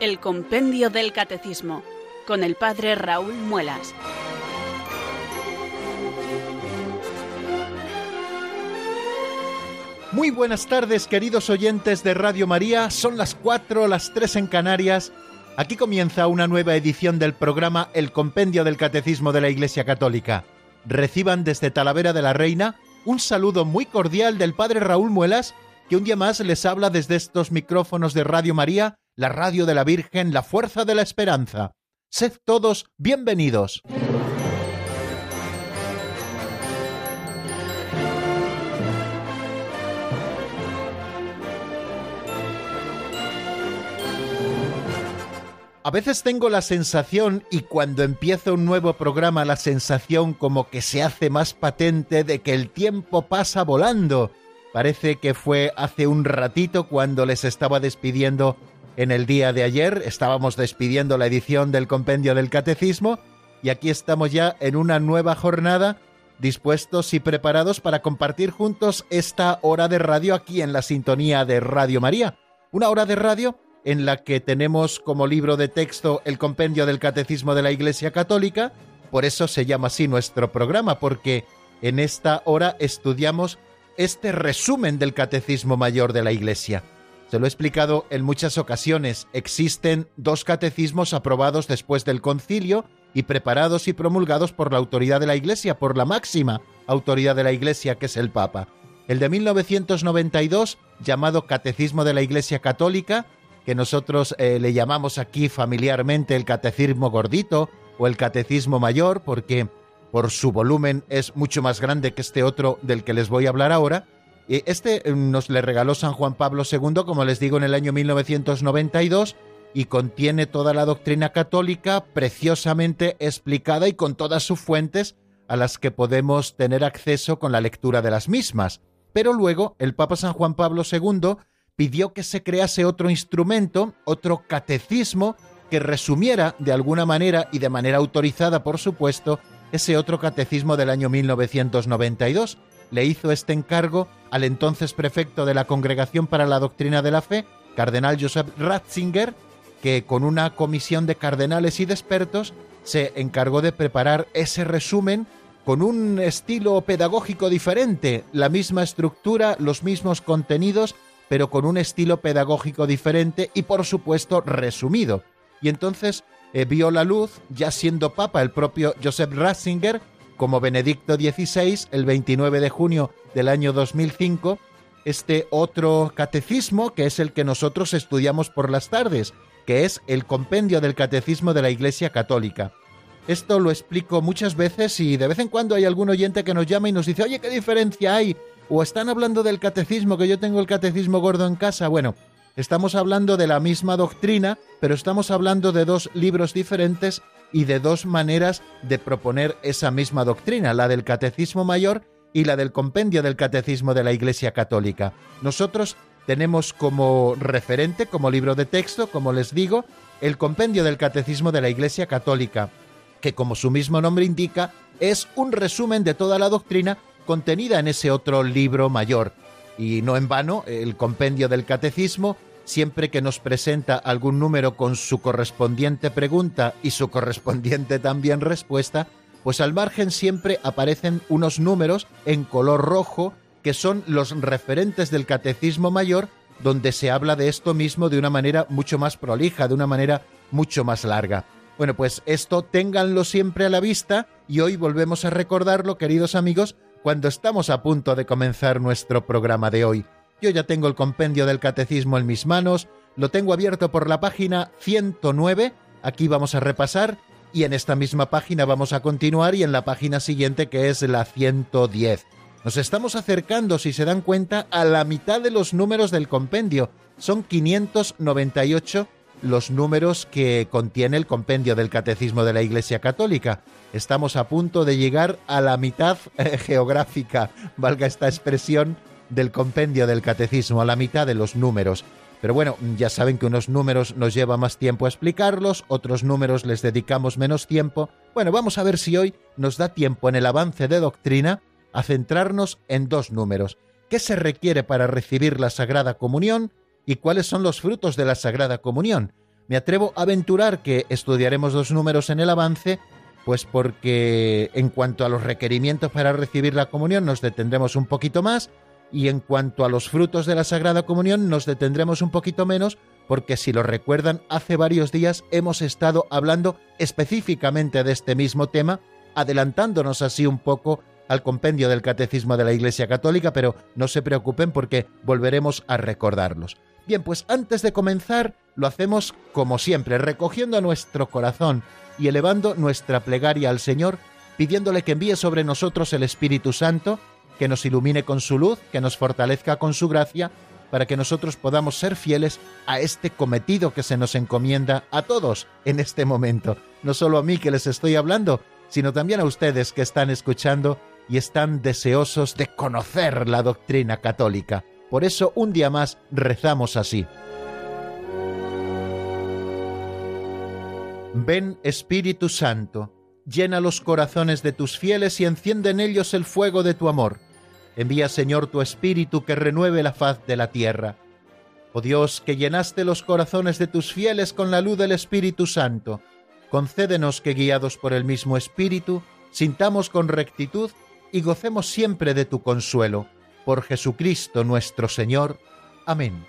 El Compendio del Catecismo, con el Padre Raúl Muelas. Muy buenas tardes, queridos oyentes de Radio María. Son las 4, las 3 en Canarias. Aquí comienza una nueva edición del programa El Compendio del Catecismo de la Iglesia Católica. Reciban desde Talavera de la Reina un saludo muy cordial del Padre Raúl Muelas, que un día más les habla desde estos micrófonos de Radio María, la radio de la Virgen, la fuerza de la esperanza. Sed todos bienvenidos. A veces tengo la sensación, y cuando empiezo un nuevo programa la sensación como que se hace más patente, de que el tiempo pasa volando. Parece que fue hace un ratito cuando les estaba despidiendo. En el día de ayer estábamos despidiendo la edición del Compendio del Catecismo y aquí estamos ya en una nueva jornada, dispuestos y preparados para compartir juntos esta hora de radio aquí en la sintonía de Radio María. Una hora de radio en la que tenemos como libro de texto el Compendio del Catecismo de la Iglesia Católica. Por eso se llama así nuestro programa, porque en esta hora estudiamos este resumen del Catecismo Mayor de la Iglesia. Se lo he explicado en muchas ocasiones. Existen dos catecismos aprobados después del Concilio y preparados y promulgados por la autoridad de la Iglesia, por la máxima autoridad de la Iglesia, que es el Papa. El de 1992, llamado Catecismo de la Iglesia Católica, que nosotros le llamamos aquí familiarmente el Catecismo Gordito o el Catecismo Mayor, porque por su volumen es mucho más grande que este otro del que les voy a hablar ahora. Este nos le regaló San Juan Pablo II, como les digo, en el año 1992, y contiene toda la doctrina católica preciosamente explicada y con todas sus fuentes a las que podemos tener acceso con la lectura de las mismas. Pero luego el Papa San Juan Pablo II pidió que se crease otro instrumento, otro catecismo, que resumiera de alguna manera y de manera autorizada, por supuesto, ese otro catecismo del año 1992. Le hizo este encargo al entonces prefecto de la Congregación para la Doctrina de la Fe, cardenal Joseph Ratzinger, que con una comisión de cardenales y de expertos se encargó de preparar ese resumen con un estilo pedagógico diferente, la misma estructura, los mismos contenidos, pero con un estilo pedagógico diferente y, por supuesto, resumido. Y entonces vio la luz, ya siendo papa el propio Joseph Ratzinger, como Benedicto XVI, el 29 de junio del año 2005, este otro catecismo, que es el que nosotros estudiamos por las tardes, que es el Compendio del Catecismo de la Iglesia Católica. Esto lo explico muchas veces y de vez en cuando hay algún oyente que nos llama y nos dice: oye, ¿qué diferencia hay? O están hablando del catecismo, que yo tengo el catecismo gordo en casa. Bueno, estamos hablando de la misma doctrina, pero estamos hablando de dos libros diferentes y de dos maneras de proponer esa misma doctrina, la del Catecismo Mayor y la del Compendio del Catecismo de la Iglesia Católica. Nosotros tenemos como referente, como libro de texto, como les digo, el Compendio del Catecismo de la Iglesia Católica, que, como su mismo nombre indica, es un resumen de toda la doctrina contenida en ese otro libro mayor. Y no en vano, el Compendio del Catecismo, siempre que nos presenta algún número con su correspondiente pregunta y su correspondiente también respuesta, pues al margen siempre aparecen unos números en color rojo que son los referentes del Catecismo Mayor, donde se habla de esto mismo de una manera mucho más prolija, de una manera mucho más larga. Bueno, pues esto ténganlo siempre a la vista y hoy volvemos a recordarlo, queridos amigos, cuando estamos a punto de comenzar nuestro programa de hoy. Yo ya tengo el Compendio del Catecismo en mis manos, lo tengo abierto por la página 109, aquí vamos a repasar y en esta misma página vamos a continuar y en la página siguiente, que es la 110. Nos estamos acercando, si se dan cuenta, a la mitad de los números del compendio. Son 598 los números que contiene el Compendio del Catecismo de la Iglesia Católica. Estamos a punto de llegar a la mitad geográfica, valga esta expresión, del Compendio del Catecismo, a la mitad de los números. Pero bueno, ya saben que unos números nos lleva más tiempo a explicarlos, otros números les dedicamos menos tiempo. Bueno, vamos a ver si hoy nos da tiempo en el avance de doctrina a centrarnos en dos números. ¿Qué se requiere para recibir la Sagrada Comunión y cuáles son los frutos de la Sagrada Comunión? Me atrevo a aventurar que estudiaremos dos números en el avance, pues porque en cuanto a los requerimientos para recibir la comunión nos detendremos un poquito más, y en cuanto a los frutos de la Sagrada Comunión nos detendremos un poquito menos, porque si lo recuerdan, hace varios días hemos estado hablando específicamente de este mismo tema, adelantándonos así un poco al compendio del Catecismo de la Iglesia Católica, pero no se preocupen porque volveremos a recordarlos. Bien, pues antes de comenzar, lo hacemos como siempre, recogiendo a nuestro corazón y elevando nuestra plegaria al Señor, pidiéndole que envíe sobre nosotros el Espíritu Santo, que nos ilumine con su luz, que nos fortalezca con su gracia, para que nosotros podamos ser fieles a este cometido que se nos encomienda a todos en este momento. No solo a mí que les estoy hablando, sino también a ustedes que están escuchando y están deseosos de conocer la doctrina católica. Por eso, un día más, rezamos así. Ven, Espíritu Santo, llena los corazones de tus fieles y enciende en ellos el fuego de tu amor. Envía, Señor, tu Espíritu que renueve la faz de la tierra. Oh Dios, que llenaste los corazones de tus fieles con la luz del Espíritu Santo, concédenos que, guiados por el mismo Espíritu, sintamos con rectitud y gocemos siempre de tu consuelo. Por Jesucristo nuestro Señor. Amén.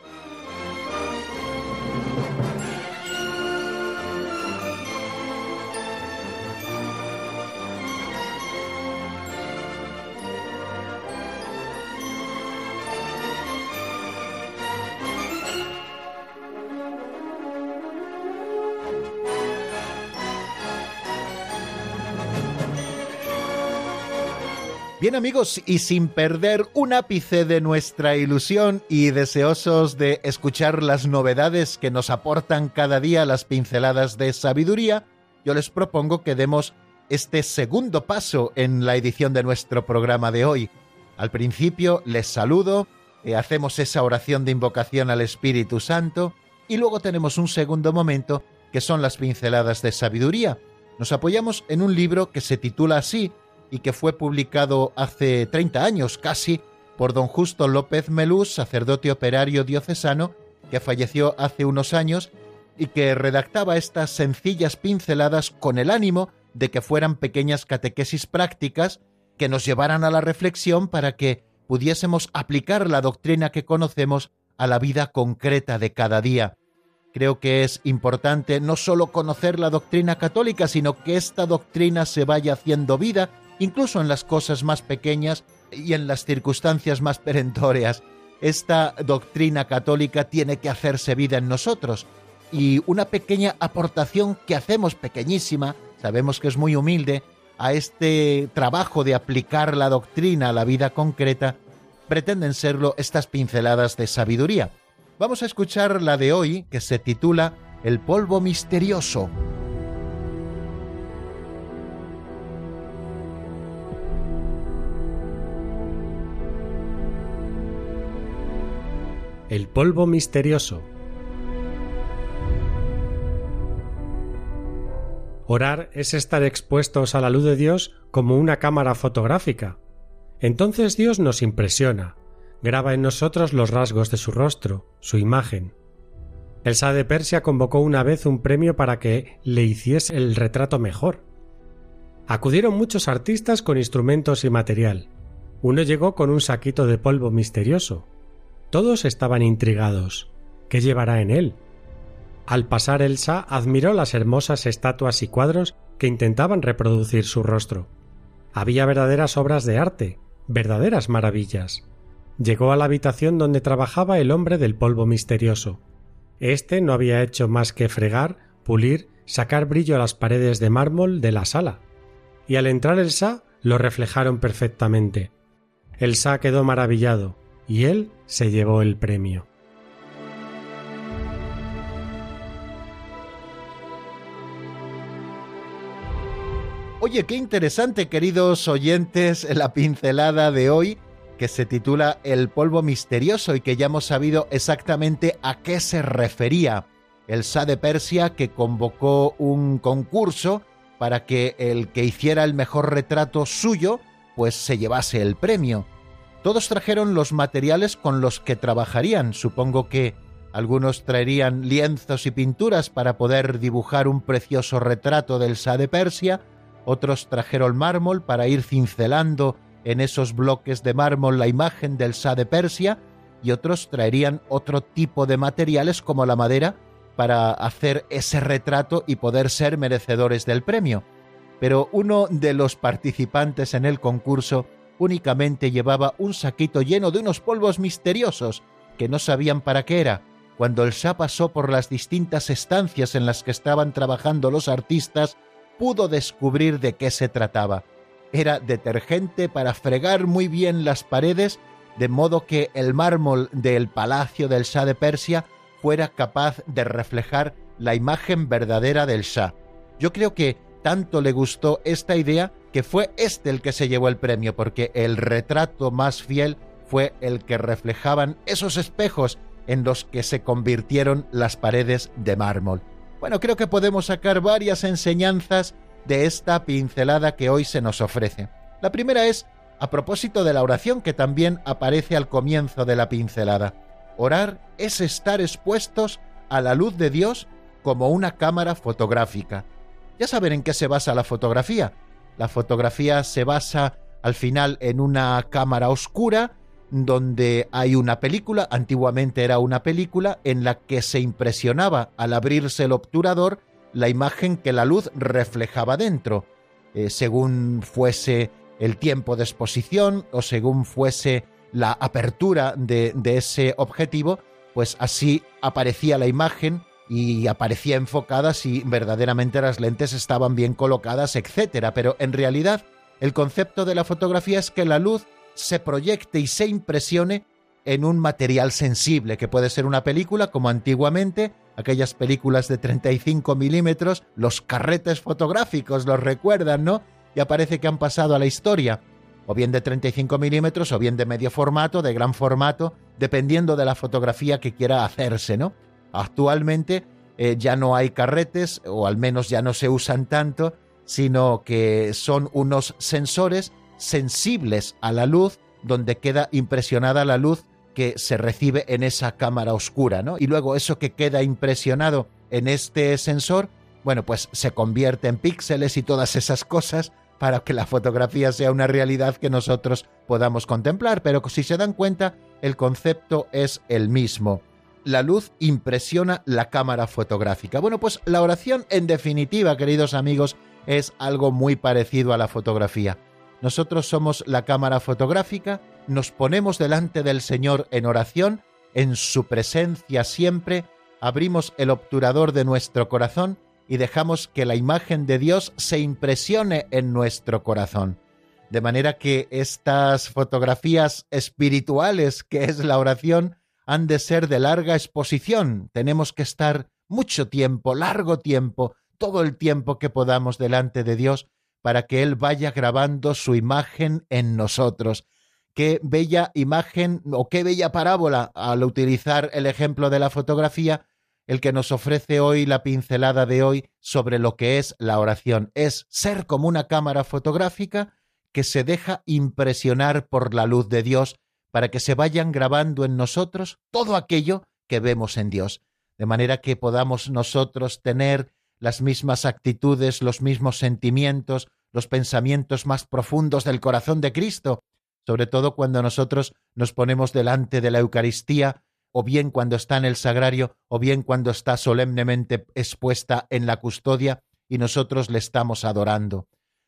Bien, amigos, y sin perder un ápice de nuestra ilusión y deseosos de escuchar las novedades que nos aportan cada día las pinceladas de sabiduría, yo les propongo que demos este segundo paso en la edición de nuestro programa de hoy. Al principio les saludo, hacemos esa oración de invocación al Espíritu Santo y luego tenemos un segundo momento que son las pinceladas de sabiduría. Nos apoyamos en un libro que se titula así, y que fue publicado hace 30 años casi por don Justo López Melús, sacerdote operario diocesano que falleció hace unos años y que redactaba estas sencillas pinceladas con el ánimo de que fueran pequeñas catequesis prácticas que nos llevaran a la reflexión para que pudiésemos aplicar la doctrina que conocemos a la vida concreta de cada día. Creo que es importante no solo conocer la doctrina católica, sino que esta doctrina se vaya haciendo vida incluso en las cosas más pequeñas y en las circunstancias más perentorias. Esta doctrina católica tiene que hacerse vida en nosotros. Y una pequeña aportación que hacemos, pequeñísima, sabemos que es muy humilde, a este trabajo de aplicar la doctrina a la vida concreta, pretenden serlo estas pinceladas de sabiduría. Vamos a escuchar la de hoy, que se titula El polvo misterioso. El polvo misterioso. Orar es estar expuestos a la luz de Dios como una cámara fotográfica. Entonces Dios nos impresiona, graba en nosotros los rasgos de su rostro, su imagen. El Sah de Persia convocó una vez un premio para que le hiciese el retrato mejor. Acudieron muchos artistas con instrumentos y material. Uno llegó con un saquito de polvo misterioso. Todos estaban intrigados. ¿Qué llevará en él? Al pasar el Sah admiró las hermosas estatuas y cuadros que intentaban reproducir su rostro. Había verdaderas obras de arte, verdaderas maravillas. Llegó a la habitación donde trabajaba el hombre del polvo misterioso. Este no había hecho más que fregar, pulir, sacar brillo a las paredes de mármol de la sala. Y al entrar el Sah lo reflejaron perfectamente. El Sah quedó maravillado. Y él se llevó el premio. Oye, qué interesante, queridos oyentes, la pincelada de hoy, que se titula El polvo misterioso y que ya hemos sabido exactamente a qué se refería. El Sah de Persia, que convocó un concurso para que el que hiciera el mejor retrato suyo, pues se llevase el premio. Todos trajeron los materiales con los que trabajarían, supongo que Algunos traerían lienzos y pinturas para poder dibujar un precioso retrato del Sah de Persia, otros trajeron mármol para ir cincelando en esos bloques de mármol la imagen del Sah de Persia, y otros traerían otro tipo de materiales como la madera para hacer ese retrato y poder ser merecedores del premio. Pero uno de los participantes en el concurso únicamente llevaba un saquito lleno de unos polvos misteriosos que no sabían para qué era. Cuando el Sah pasó por las distintas estancias en las que estaban trabajando los artistas, pudo descubrir de qué se trataba. Era detergente para fregar muy bien las paredes, de modo que el mármol del palacio del Sah de Persia fuera capaz de reflejar la imagen verdadera del Sah. Yo creo que tanto le gustó esta idea que fue el que se llevó el premio, porque el retrato más fiel fue el que reflejaban esos espejos en los que se convirtieron las paredes de mármol. Bueno, creo que podemos sacar varias enseñanzas de esta pincelada que hoy se nos ofrece. La primera es a propósito de la oración, que también aparece al comienzo de la pincelada. Orar es estar expuestos a la luz de Dios como una cámara fotográfica. Ya saben en qué se basa la fotografía. La fotografía se basa al final en una cámara oscura donde hay una película, antiguamente era una película, en la que se impresionaba al abrirse el obturador la imagen que la luz reflejaba dentro, según fuese el tiempo de exposición o según fuese la apertura de ese objetivo, pues así aparecía la imagen y aparecía enfocada si verdaderamente las lentes estaban bien colocadas, etc. Pero en realidad el concepto de la fotografía es que la luz se proyecte y se impresione en un material sensible, que puede ser una película, como antiguamente, aquellas películas de 35 milímetros, los carretes fotográficos los recuerdan, ¿no? Ya parece que han pasado a la historia, o bien de 35 milímetros, o bien de medio formato, de gran formato, dependiendo de la fotografía que quiera hacerse, ¿no? Actualmente ya no hay carretes, o al menos ya no se usan tanto, sino que son unos sensores sensibles a la luz, donde queda impresionada la luz que se recibe en esa cámara oscura, ¿no? Y luego eso que queda impresionado en este sensor, bueno, pues se convierte en píxeles y todas esas cosas para que la fotografía sea una realidad que nosotros podamos contemplar. Pero si se dan cuenta, el concepto es el mismo. La luz impresiona la cámara fotográfica. Bueno, pues la oración, en definitiva, queridos amigos, es algo muy parecido a la fotografía. Nosotros somos la cámara fotográfica, nos ponemos delante del Señor en oración, en su presencia siempre, abrimos el obturador de nuestro corazón y dejamos que la imagen de Dios se impresione en nuestro corazón. De manera que estas fotografías espirituales, que es la oración, han de ser de larga exposición. Tenemos que estar mucho tiempo, largo tiempo, todo el tiempo que podamos delante de Dios, para que Él vaya grabando su imagen en nosotros. Qué bella imagen o qué bella parábola, al utilizar el ejemplo de la fotografía, el que nos ofrece hoy la pincelada de hoy sobre lo que es la oración. Es ser como una cámara fotográfica que se deja impresionar por la luz de Dios, para que se vayan grabando en nosotros todo aquello que vemos en Dios, de manera que podamos nosotros tener las mismas actitudes, los mismos sentimientos, los pensamientos más profundos del corazón de Cristo, sobre todo cuando nosotros nos ponemos delante de la Eucaristía, o bien cuando está en el sagrario, o bien cuando está solemnemente expuesta en la custodia y nosotros le estamos adorando.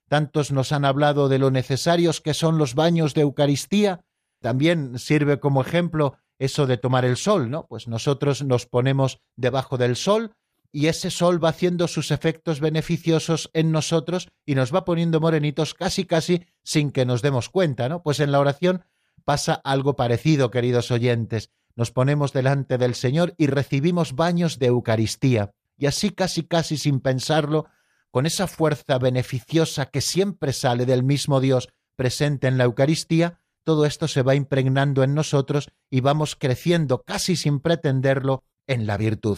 Tantos nos han hablado de lo necesarios que son los baños de Eucaristía. También sirve como ejemplo eso de tomar el sol, ¿no? Pues nosotros nos ponemos debajo del sol y ese sol va haciendo sus efectos beneficiosos en nosotros y nos va poniendo morenitos casi casi sin que nos demos cuenta, ¿no? Pues en la oración pasa algo parecido, queridos oyentes. Nos ponemos delante del Señor y recibimos baños de Eucaristía. Y así casi casi sin pensarlo, con esa fuerza beneficiosa que siempre sale del mismo Dios presente en la Eucaristía, todo esto se va impregnando en nosotros y vamos creciendo casi sin pretenderlo en la virtud.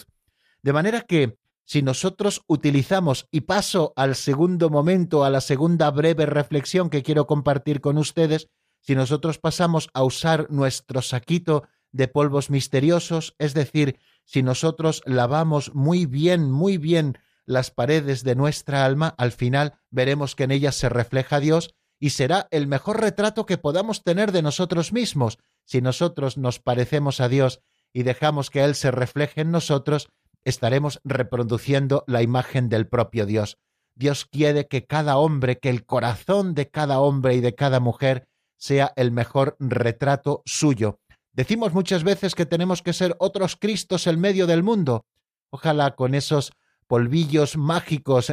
De manera que, si nosotros utilizamos, y paso al segundo momento, a la segunda breve reflexión que quiero compartir con ustedes, si nosotros pasamos a usar nuestro saquito de polvos misteriosos, es decir, Si nosotros lavamos muy bien las paredes de nuestra alma, al final veremos que en ellas se refleja Dios y será el mejor retrato que podamos tener de nosotros mismos. Si nosotros nos parecemos a Dios y dejamos que Él se refleje en nosotros, estaremos reproduciendo la imagen del propio Dios. Dios quiere que cada hombre, que el corazón de cada hombre y de cada mujer sea el mejor retrato suyo. Decimos muchas veces que tenemos que ser otros Cristos en medio del mundo. Ojalá con esos polvillos mágicos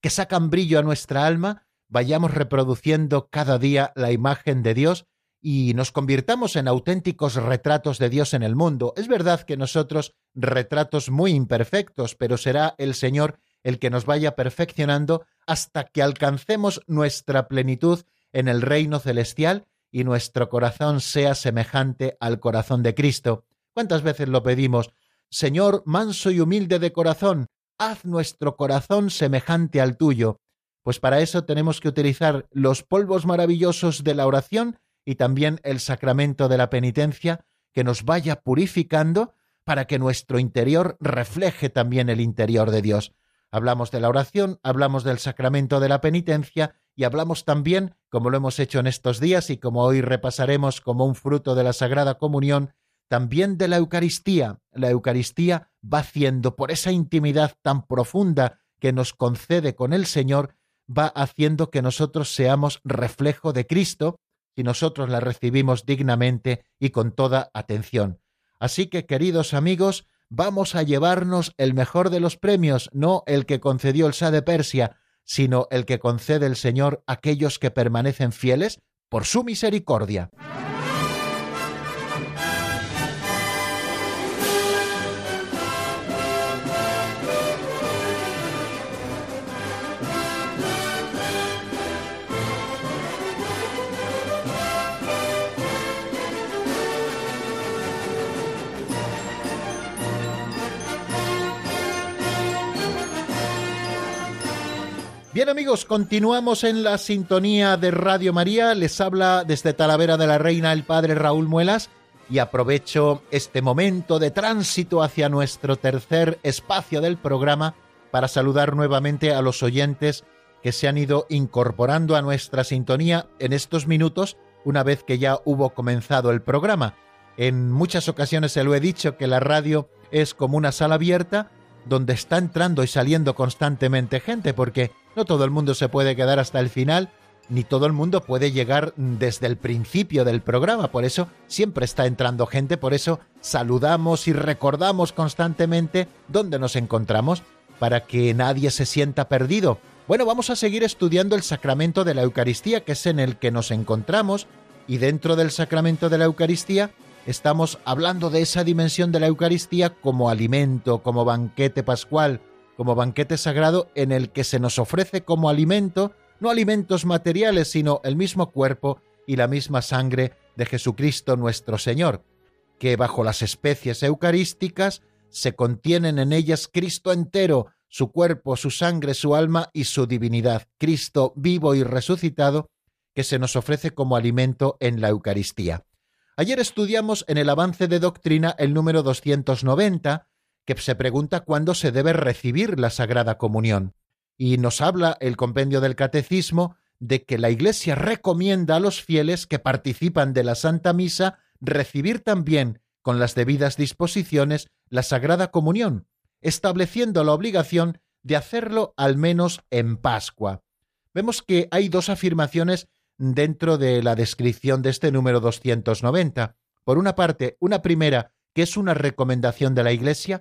que sacan brillo a nuestra alma, vayamos reproduciendo cada día la imagen de Dios y nos convirtamos en auténticos retratos de Dios en el mundo. Es verdad que nosotros retratos muy imperfectos, pero será el Señor el que nos vaya perfeccionando hasta que alcancemos nuestra plenitud en el reino celestial y nuestro corazón sea semejante al corazón de Cristo. ¿Cuántas veces lo pedimos? Señor, manso y humilde de corazón, haz nuestro corazón semejante al tuyo. Pues para eso tenemos que utilizar los polvos maravillosos de la oración y también el sacramento de la penitencia que nos vaya purificando para que nuestro interior refleje también el interior de Dios. Hablamos de la oración, hablamos del sacramento de la penitencia y hablamos también, como lo hemos hecho en estos días y como hoy repasaremos como un fruto de la Sagrada Comunión, también de la Eucaristía. La Eucaristía va haciendo, por esa intimidad tan profunda que nos concede con el Señor, va haciendo que nosotros seamos reflejo de Cristo si nosotros la recibimos dignamente y con toda atención. Así que, queridos amigos, vamos a llevarnos el mejor de los premios, no el que concedió el Sah de Persia, sino el que concede el Señor a aquellos que permanecen fieles por su misericordia. Bien, amigos, continuamos en la sintonía de Radio María. Les habla desde Talavera de la Reina el padre Raúl Muelas y aprovecho este momento de tránsito hacia nuestro tercer espacio del programa para saludar nuevamente a los oyentes que se han ido incorporando a nuestra sintonía en estos minutos una vez que ya hubo comenzado el programa. En muchas ocasiones se lo he dicho que la radio es como una sala abierta donde está entrando y saliendo constantemente gente, porque no todo el mundo se puede quedar hasta el final, ni todo el mundo puede llegar desde el principio del programa. Por eso siempre está entrando gente, por eso saludamos y recordamos constantemente dónde nos encontramos, para que nadie se sienta perdido. Bueno, vamos a seguir estudiando el sacramento de la Eucaristía, que es en el que nos encontramos, y dentro del sacramento de la Eucaristía estamos hablando de esa dimensión de la Eucaristía como alimento, como banquete pascual, como banquete sagrado en el que se nos ofrece como alimento, no alimentos materiales, sino el mismo cuerpo y la misma sangre de Jesucristo nuestro Señor, que bajo las especies eucarísticas se contienen en ellas Cristo entero, su cuerpo, su sangre, su alma y su divinidad, Cristo vivo y resucitado, que se nos ofrece como alimento en la Eucaristía. Ayer estudiamos en el avance de doctrina el número 290, que se pregunta cuándo se debe recibir la Sagrada Comunión. Y nos habla el Compendio del Catecismo de que la Iglesia recomienda a los fieles que participan de la Santa Misa recibir también, con las debidas disposiciones, la Sagrada Comunión, estableciendo la obligación de hacerlo al menos en Pascua. Vemos que hay dos afirmaciones dentro de la descripción de este número 290. Por una parte, una primera, que es una recomendación de la Iglesia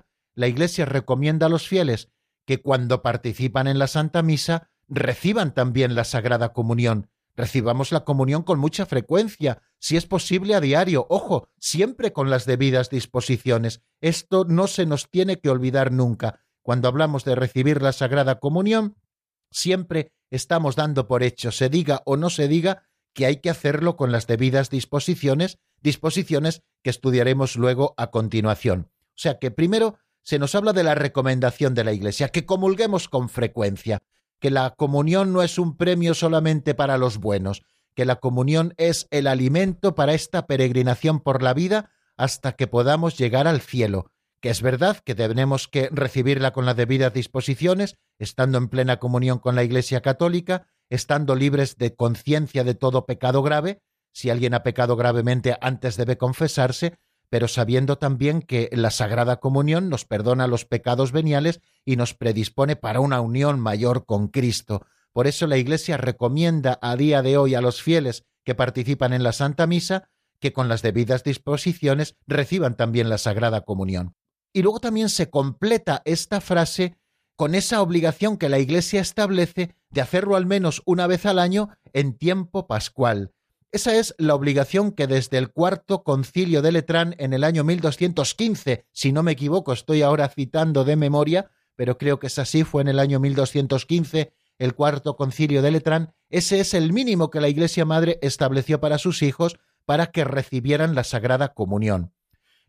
recomienda a los fieles que cuando participan en la Santa Misa reciban también la Sagrada Comunión. Recibamos la comunión con mucha frecuencia, si es posible a diario, ojo, siempre con las debidas disposiciones. Esto no se nos tiene que olvidar nunca. Cuando hablamos de recibir la Sagrada Comunión, siempre estamos dando por hecho, se diga o no se diga, que hay que hacerlo con las debidas disposiciones que estudiaremos luego a continuación. O sea que primero se nos habla de la recomendación de la Iglesia, que comulguemos con frecuencia, que la comunión no es un premio solamente para los buenos, que la comunión es el alimento para esta peregrinación por la vida hasta que podamos llegar al cielo, que es verdad que tenemos que recibirla con las debidas disposiciones, estando en plena comunión con la Iglesia Católica, estando libres de conciencia de todo pecado grave, si alguien ha pecado gravemente antes debe confesarse, pero sabiendo también que la Sagrada Comunión nos perdona los pecados veniales y nos predispone para una unión mayor con Cristo. Por eso la Iglesia recomienda a día de hoy a los fieles que participan en la Santa Misa que con las debidas disposiciones reciban también la Sagrada Comunión. Y luego también se completa esta frase con esa obligación que la Iglesia establece de hacerlo al menos una vez al año en tiempo pascual. Esa es la obligación que desde el cuarto Concilio de Letrán en el año 1215, si no me equivoco, estoy ahora citando de memoria, pero creo que es así, fue en el año 1215 el cuarto Concilio de Letrán, ese es el mínimo que la Iglesia Madre estableció para sus hijos para que recibieran la Sagrada Comunión.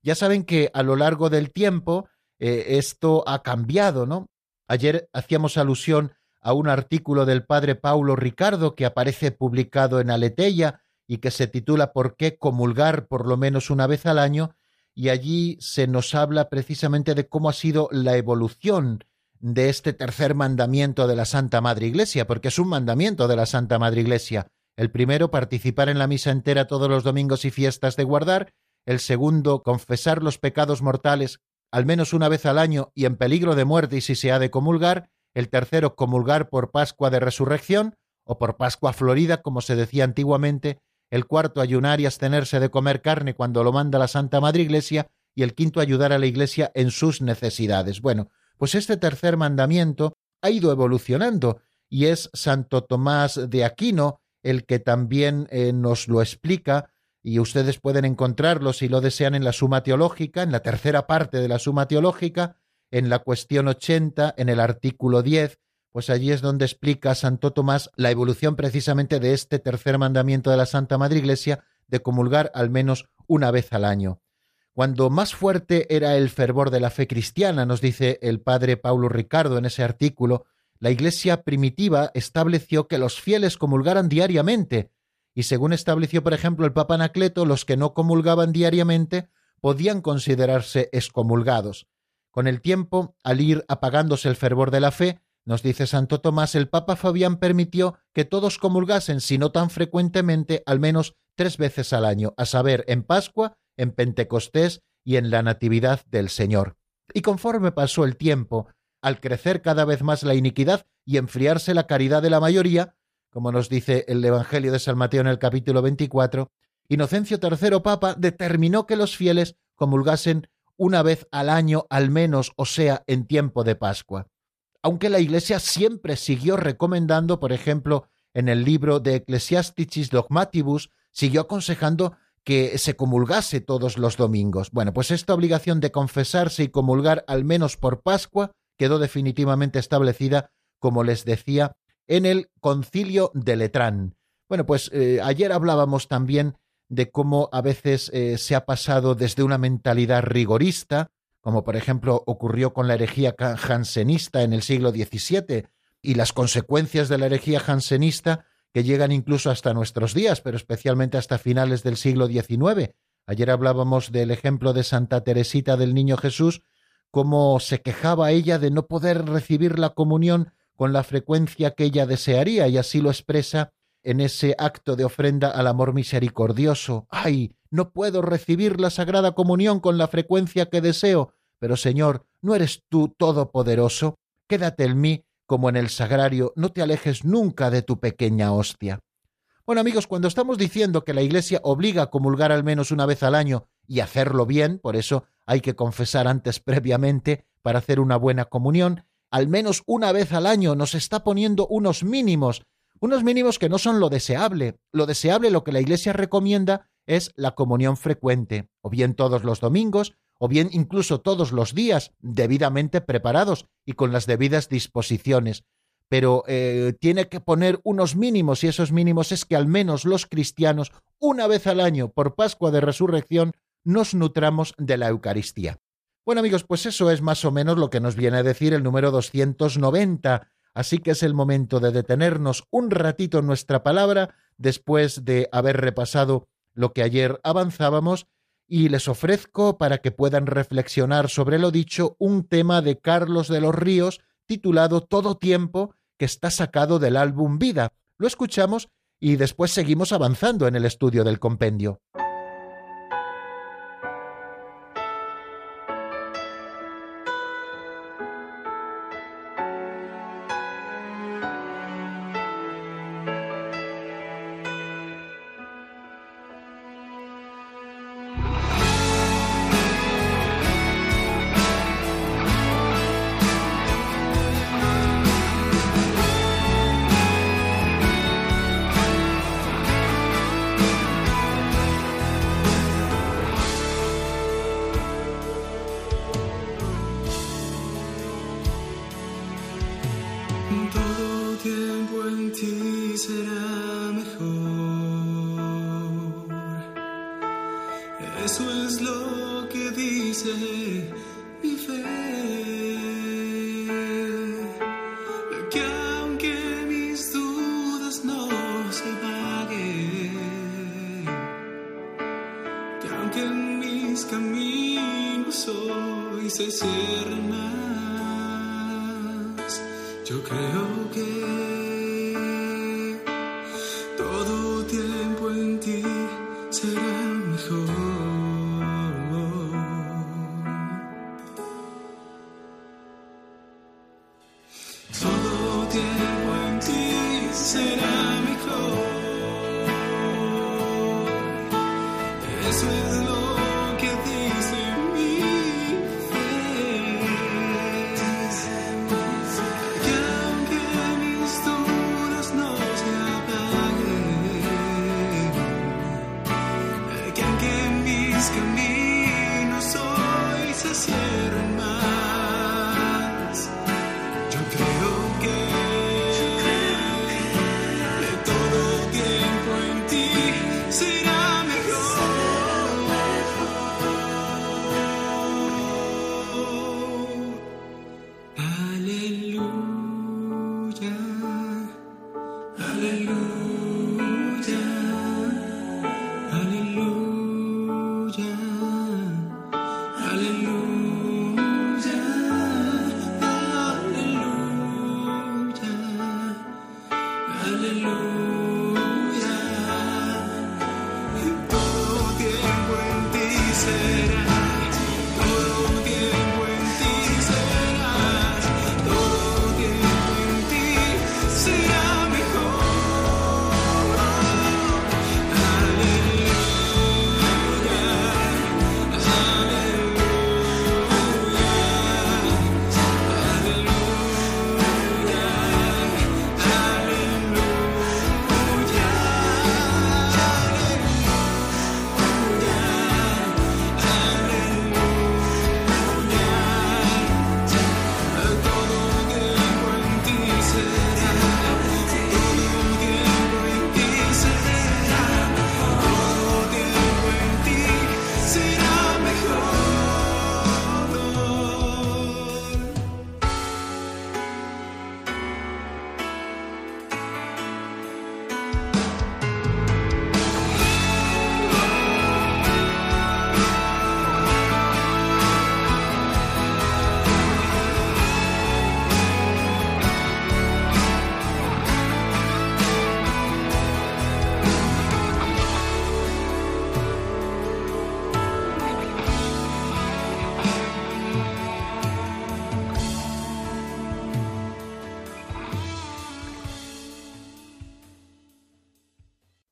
Ya saben que a lo largo del tiempo esto ha cambiado, ¿no? Ayer hacíamos alusión a un artículo del padre Paulo Ricardo que aparece publicado en Aleteia, y que se titula ¿Por qué comulgar por lo menos una vez al año? Y allí se nos habla precisamente de cómo ha sido la evolución de este tercer mandamiento de la Santa Madre Iglesia, porque es un mandamiento de la Santa Madre Iglesia. El primero, participar en la misa entera todos los domingos y fiestas de guardar. El segundo, confesar los pecados mortales al menos una vez al año y en peligro de muerte y si se ha de comulgar. El tercero, comulgar por Pascua de Resurrección o por Pascua Florida, como se decía antiguamente. El cuarto, ayunar y abstenerse de comer carne cuando lo manda la Santa Madre Iglesia, y el quinto, ayudar a la Iglesia en sus necesidades. Bueno, pues este tercer mandamiento ha ido evolucionando, y es Santo Tomás de Aquino el que también nos lo explica, y ustedes pueden encontrarlo, si lo desean, en la Suma Teológica, en la tercera parte de la Suma Teológica, en la cuestión 80, en el artículo 10, pues allí es donde explica Santo Tomás la evolución precisamente de este tercer mandamiento de la Santa Madre Iglesia de comulgar al menos una vez al año. Cuando más fuerte era el fervor de la fe cristiana, nos dice el padre Paulo Ricardo en ese artículo, la Iglesia primitiva estableció que los fieles comulgaran diariamente y según estableció, por ejemplo, el Papa Anacleto, los que no comulgaban diariamente podían considerarse excomulgados. Con el tiempo, al ir apagándose el fervor de la fe, nos dice Santo Tomás, el Papa Fabián permitió que todos comulgasen, si no tan frecuentemente, al menos 3 veces al año, a saber, en Pascua, en Pentecostés y en la Natividad del Señor. Y conforme pasó el tiempo, al crecer cada vez más la iniquidad y enfriarse la caridad de la mayoría, como nos dice el Evangelio de San Mateo en el capítulo 24, Inocencio III, Papa, determinó que los fieles comulgasen una vez al año al menos, o sea, en tiempo de Pascua. Aunque la Iglesia siempre siguió recomendando, por ejemplo, en el libro de Ecclesiasticis Dogmatibus, siguió aconsejando que se comulgase todos los domingos. Bueno, pues esta obligación de confesarse y comulgar al menos por Pascua quedó definitivamente establecida, como les decía, en el Concilio de Letrán. Bueno, pues ayer hablábamos también de cómo a veces se ha pasado desde una mentalidad rigorista, como por ejemplo ocurrió con la herejía jansenista en el siglo XVII y las consecuencias de la herejía jansenista que llegan incluso hasta nuestros días, pero especialmente hasta finales del siglo XIX. Ayer hablábamos del ejemplo de Santa Teresita del Niño Jesús, cómo se quejaba ella de no poder recibir la comunión con la frecuencia que ella desearía, y así lo expresa en ese acto de ofrenda al amor misericordioso. ¡Ay! No puedo recibir la Sagrada Comunión con la frecuencia que deseo, pero Señor, ¿no eres tú todopoderoso? Quédate en mí como en el sagrario, no te alejes nunca de tu pequeña hostia. Bueno, amigos, cuando estamos diciendo que la Iglesia obliga a comulgar al menos una vez al año y hacerlo bien, por eso hay que confesar antes previamente para hacer una buena comunión, al menos una vez al año nos está poniendo unos mínimos que no son lo deseable. Lo deseable, lo que la Iglesia recomienda, es la comunión frecuente, o bien todos los domingos, o bien incluso todos los días, debidamente preparados y con las debidas disposiciones. Pero tiene que poner unos mínimos, y esos mínimos es que al menos los cristianos, una vez al año, por Pascua de Resurrección, nos nutramos de la Eucaristía. Bueno, amigos, pues eso es más o menos lo que nos viene a decir el número 290, así que es el momento de detenernos un ratito en nuestra palabra, después de haber repasado lo que ayer avanzábamos, y les ofrezco, para que puedan reflexionar sobre lo dicho, un tema de Carlos de los Ríos titulado Todo Tiempo, que está sacado del álbum Vida. Lo escuchamos y después seguimos avanzando en el estudio del compendio.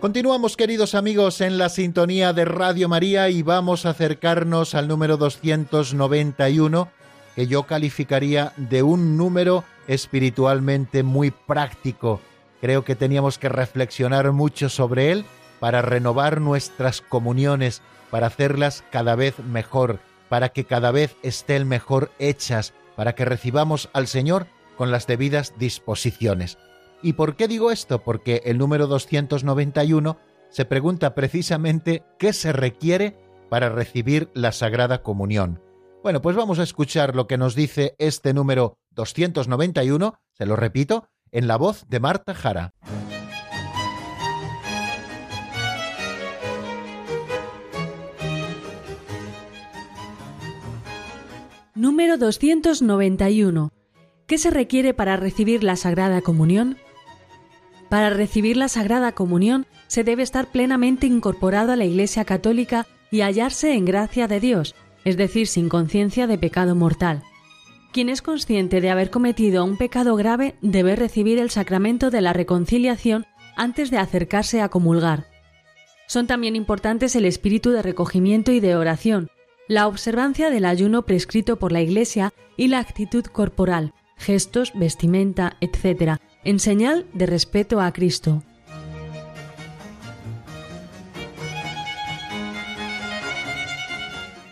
Continuamos, queridos amigos, en la sintonía de Radio María y vamos a acercarnos al número 291, que yo calificaría de un número espiritualmente muy práctico. Creo que teníamos que reflexionar mucho sobre él para renovar nuestras comuniones, para hacerlas cada vez mejor, para que cada vez estén mejor hechas, para que recibamos al Señor con las debidas disposiciones. ¿Y por qué digo esto? Porque el número 291 se pregunta precisamente qué se requiere para recibir la Sagrada Comunión. Bueno, pues vamos a escuchar lo que nos dice este número 291, se lo repito, en la voz de Marta Jara. Número 291. ¿Qué se requiere para recibir la Sagrada Comunión? Para recibir la Sagrada Comunión se debe estar plenamente incorporado a la Iglesia Católica y hallarse en gracia de Dios, es decir, sin conciencia de pecado mortal. Quien es consciente de haber cometido un pecado grave debe recibir el sacramento de la reconciliación antes de acercarse a comulgar. Son también importantes el espíritu de recogimiento y de oración, la observancia del ayuno prescrito por la Iglesia y la actitud corporal, gestos, vestimenta, etc., en señal de respeto a Cristo.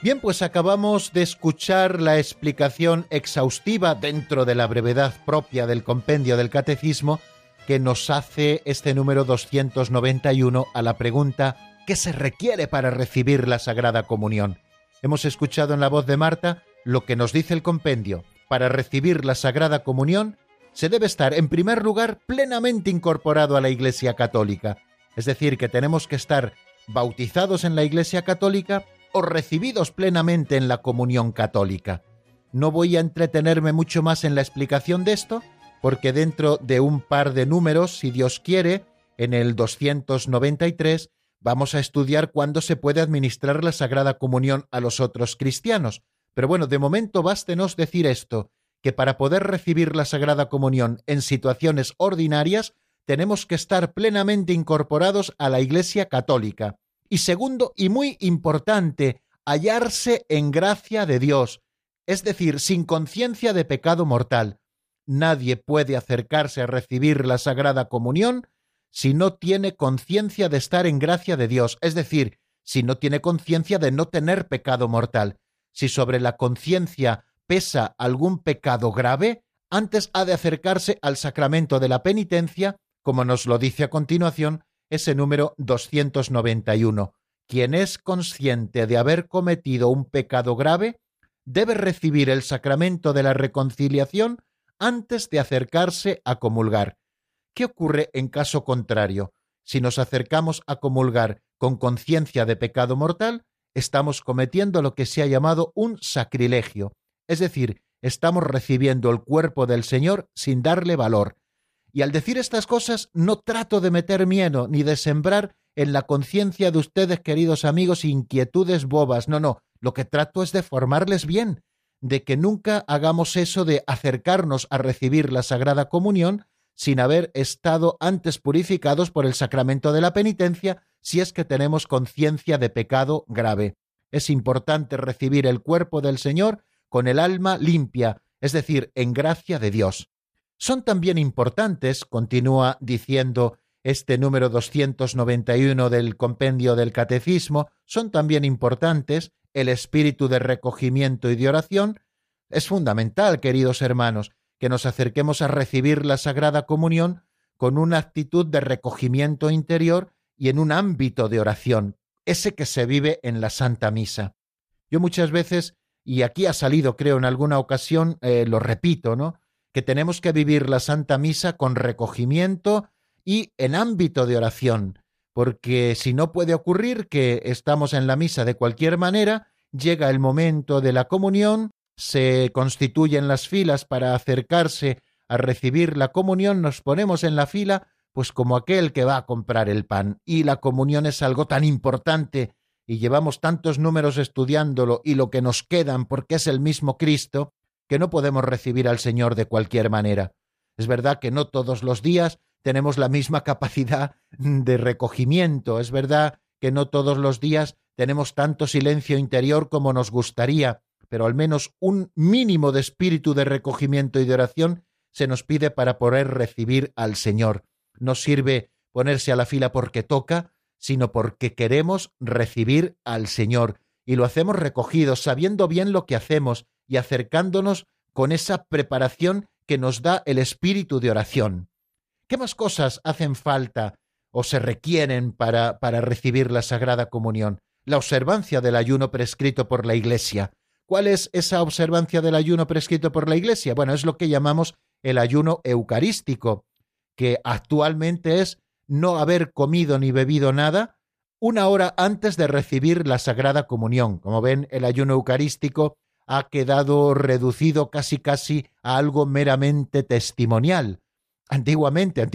Bien, pues acabamos de escuchar la explicación exhaustiva dentro de la brevedad propia del Compendio del Catecismo que nos hace este número 291 a la pregunta ¿qué se requiere para recibir la Sagrada Comunión? Hemos escuchado en la voz de Marta lo que nos dice el Compendio. Para recibir la Sagrada Comunión se debe estar, en primer lugar, plenamente incorporado a la Iglesia Católica. Es decir, que tenemos que estar bautizados en la Iglesia Católica o recibidos plenamente en la comunión católica. No voy a entretenerme mucho más en la explicación de esto, porque dentro de un par de números, si Dios quiere, en el 293, vamos a estudiar cuándo se puede administrar la Sagrada Comunión a los otros cristianos. Pero bueno, de momento bástenos decir esto, que para poder recibir la Sagrada Comunión en situaciones ordinarias, tenemos que estar plenamente incorporados a la Iglesia Católica. Y segundo, y muy importante, hallarse en gracia de Dios, es decir, sin conciencia de pecado mortal. Nadie puede acercarse a recibir la Sagrada Comunión si no tiene conciencia de estar en gracia de Dios, es decir, si no tiene conciencia de no tener pecado mortal. Si sobre la conciencia pesa algún pecado grave, antes ha de acercarse al sacramento de la penitencia, como nos lo dice a continuación ese número 291. Quien es consciente de haber cometido un pecado grave debe recibir el sacramento de la reconciliación antes de acercarse a comulgar. ¿Qué ocurre en caso contrario? Si nos acercamos a comulgar con conciencia de pecado mortal, estamos cometiendo lo que se ha llamado un sacrilegio. Es decir, estamos recibiendo el cuerpo del Señor sin darle valor. Y al decir estas cosas no trato de meter miedo ni de sembrar en la conciencia de ustedes, queridos amigos, inquietudes bobas. No, no, lo que trato es de formarles bien, de que nunca hagamos eso de acercarnos a recibir la Sagrada Comunión sin haber estado antes purificados por el sacramento de la penitencia, si es que tenemos conciencia de pecado grave. Es importante recibir el cuerpo del Señor con el alma limpia, es decir, en gracia de Dios. Son también importantes, continúa diciendo este número 291 del Compendio del Catecismo, son también importantes el espíritu de recogimiento y de oración. Es fundamental, queridos hermanos, que nos acerquemos a recibir la Sagrada Comunión con una actitud de recogimiento interior y en un ámbito de oración, ese que se vive en la Santa Misa. Yo muchas veces, y aquí ha salido creo en alguna ocasión, lo repito, ¿no?, que tenemos que vivir la Santa Misa con recogimiento y en ámbito de oración, porque si no puede ocurrir que estamos en la misa de cualquier manera, llega el momento de la comunión, se constituyen las filas para acercarse a recibir la comunión, nos ponemos en la fila, pues como aquel que va a comprar el pan. Y la comunión es algo tan importante, y llevamos tantos números estudiándolo y lo que nos quedan, porque es el mismo Cristo, que no podemos recibir al Señor de cualquier manera. Es verdad que no todos los días tenemos la misma capacidad de recogimiento, es verdad que no todos los días tenemos tanto silencio interior como nos gustaría, pero al menos un mínimo de espíritu de recogimiento y de oración se nos pide para poder recibir al Señor. No sirve ponerse a la fila porque toca, sino porque queremos recibir al Señor, y lo hacemos recogidos, sabiendo bien lo que hacemos y acercándonos con esa preparación que nos da el espíritu de oración. ¿Qué más cosas hacen falta o se requieren para recibir la Sagrada Comunión? La observancia del ayuno prescrito por la Iglesia. ¿Cuál es esa observancia del ayuno prescrito por la Iglesia? Bueno, es lo que llamamos el ayuno eucarístico, que actualmente es no haber comido ni bebido nada una hora antes de recibir la Sagrada Comunión. Como ven, el ayuno eucarístico ha quedado reducido casi a algo meramente testimonial. Antiguamente,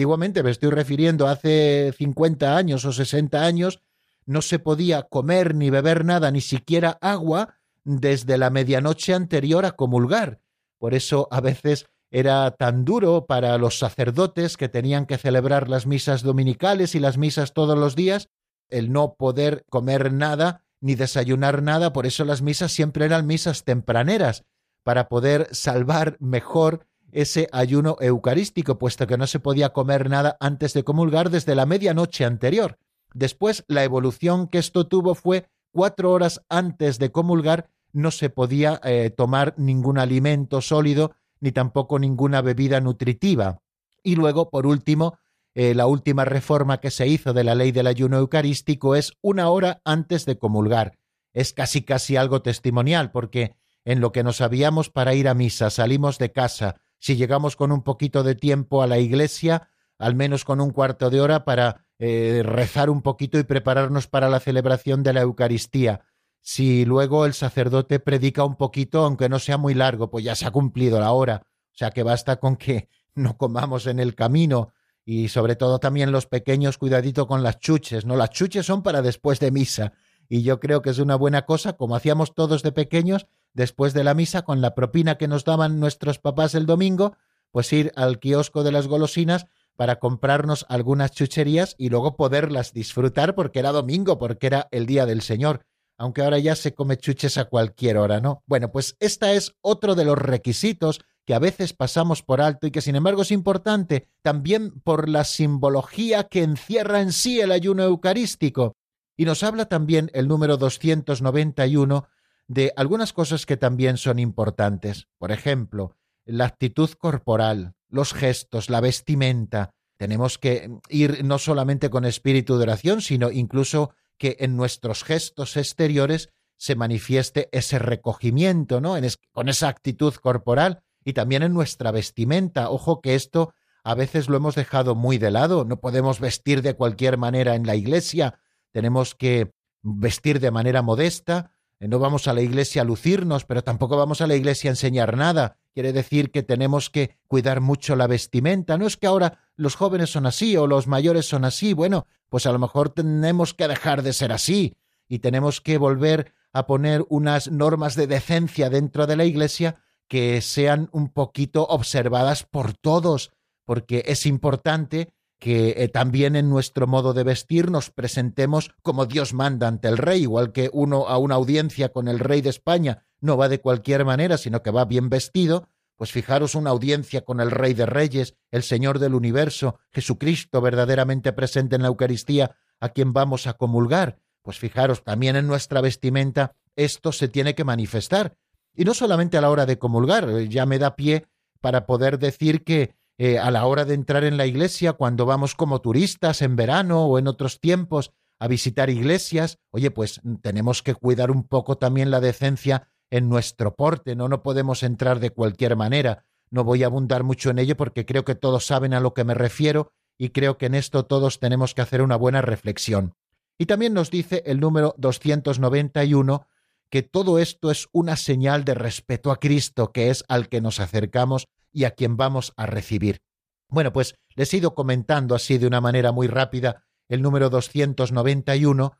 me estoy refiriendo hace 50 años o 60 años, no se podía comer ni beber nada, ni siquiera agua, desde la medianoche anterior a comulgar. Por eso a veces era tan duro para los sacerdotes que tenían que celebrar las misas dominicales y las misas todos los días, el no poder comer nada ni desayunar nada. Por eso las misas siempre eran misas tempraneras, para poder salvar mejor ese ayuno eucarístico, puesto que no se podía comer nada antes de comulgar desde la medianoche anterior. Después, la evolución que esto tuvo fue 4 horas antes de comulgar no se podía tomar ningún alimento sólido ni tampoco ninguna bebida nutritiva. Y luego, por último, la última reforma que se hizo de la ley del ayuno eucarístico es 1 hora antes de comulgar. Es casi algo testimonial, porque en lo que nos aviamos para ir a misa, salimos de casa, si llegamos con un poquito de tiempo a la iglesia, al menos con un cuarto de hora para rezar un poquito y prepararnos para la celebración de la Eucaristía. Si luego el sacerdote predica un poquito, aunque no sea muy largo, pues ya se ha cumplido la hora. O sea que basta con que no comamos en el camino. Y sobre todo también los pequeños, cuidadito con las chuches, ¿no? Las chuches son para después de misa. Y yo creo que es una buena cosa, como hacíamos todos de pequeños, después de la misa, con la propina que nos daban nuestros papás el domingo, pues ir al kiosco de las golosinas para comprarnos algunas chucherías y luego poderlas disfrutar porque era domingo, porque era el día del Señor, aunque ahora ya se come chuches a cualquier hora, ¿no? Bueno, pues esta es otro de los requisitos que a veces pasamos por alto y que sin embargo es importante también por la simbología que encierra en sí el ayuno eucarístico. Y nos habla también el número 291 de algunas cosas que también son importantes. Por ejemplo, la actitud corporal, los gestos, la vestimenta. Tenemos que ir no solamente con espíritu de oración, sino incluso que en nuestros gestos exteriores se manifieste ese recogimiento, ¿no? Con esa actitud corporal y también en nuestra vestimenta. Ojo que esto a veces lo hemos dejado muy de lado. No podemos vestir de cualquier manera en la iglesia. Tenemos que vestir de manera modesta. No vamos a la iglesia a lucirnos, pero tampoco vamos a la iglesia a enseñar nada. Quiere decir que tenemos que cuidar mucho la vestimenta. No es que ahora los jóvenes son así o los mayores son así. Bueno, pues a lo mejor tenemos que dejar de ser así y tenemos que volver a poner unas normas de decencia dentro de la iglesia que sean un poquito observadas por todos, porque es importante que también en nuestro modo de vestir nos presentemos como Dios manda ante el rey, igual que uno a una audiencia con el rey de España no va de cualquier manera, sino que va bien vestido. Pues fijaros, una audiencia con el Rey de Reyes, el Señor del Universo, Jesucristo verdaderamente presente en la Eucaristía, a quien vamos a comulgar. Pues fijaros, también en nuestra vestimenta esto se tiene que manifestar. Y no solamente a la hora de comulgar, ya me da pie para poder decir que a la hora de entrar en la iglesia, cuando vamos como turistas en verano o en otros tiempos a visitar iglesias, oye, pues tenemos que cuidar un poco también la decencia en nuestro porte, ¿no? No podemos entrar de cualquier manera. No voy a abundar mucho en ello porque creo que todos saben a lo que me refiero y creo que en esto todos tenemos que hacer una buena reflexión. Y también nos dice el número 291 que todo esto es una señal de respeto a Cristo, que es al que nos acercamos y a quien vamos a recibir. Bueno, pues les he ido comentando así de una manera muy rápida el número 291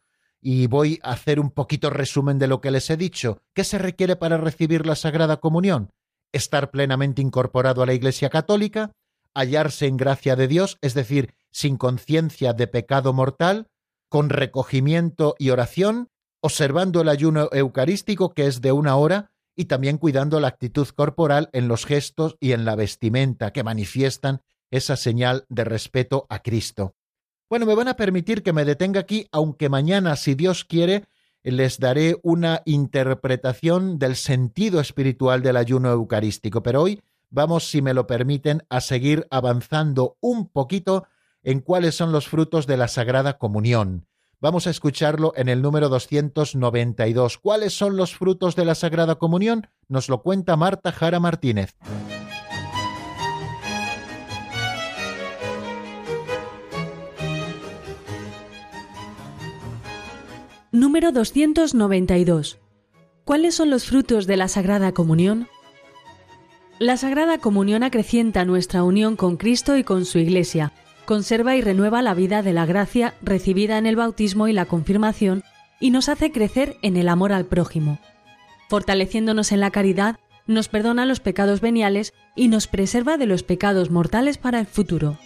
y voy a hacer un poquito resumen de lo que les he dicho. ¿Qué se requiere para recibir la Sagrada Comunión? Estar plenamente incorporado a la Iglesia Católica, hallarse en gracia de Dios, es decir, sin conciencia de pecado mortal, con recogimiento y oración, observando el ayuno eucarístico, que es de 1 hora, y también cuidando la actitud corporal en los gestos y en la vestimenta que manifiestan esa señal de respeto a Cristo. Bueno, me van a permitir que me detenga aquí, aunque mañana, si Dios quiere, les daré una interpretación del sentido espiritual del ayuno eucarístico. Pero hoy vamos, si me lo permiten, a seguir avanzando un poquito en cuáles son los frutos de la Sagrada Comunión. Vamos a escucharlo en el número 292. ¿Cuáles son los frutos de la Sagrada Comunión? Nos lo cuenta Marta Jara Martínez. Número 292. ¿Cuáles son los frutos de la Sagrada Comunión? La Sagrada Comunión acrecienta nuestra unión con Cristo y con su Iglesia, conserva y renueva la vida de la gracia recibida en el bautismo y la confirmación y nos hace crecer en el amor al prójimo. Fortaleciéndonos en la caridad, nos perdona los pecados veniales y nos preserva de los pecados mortales para el futuro.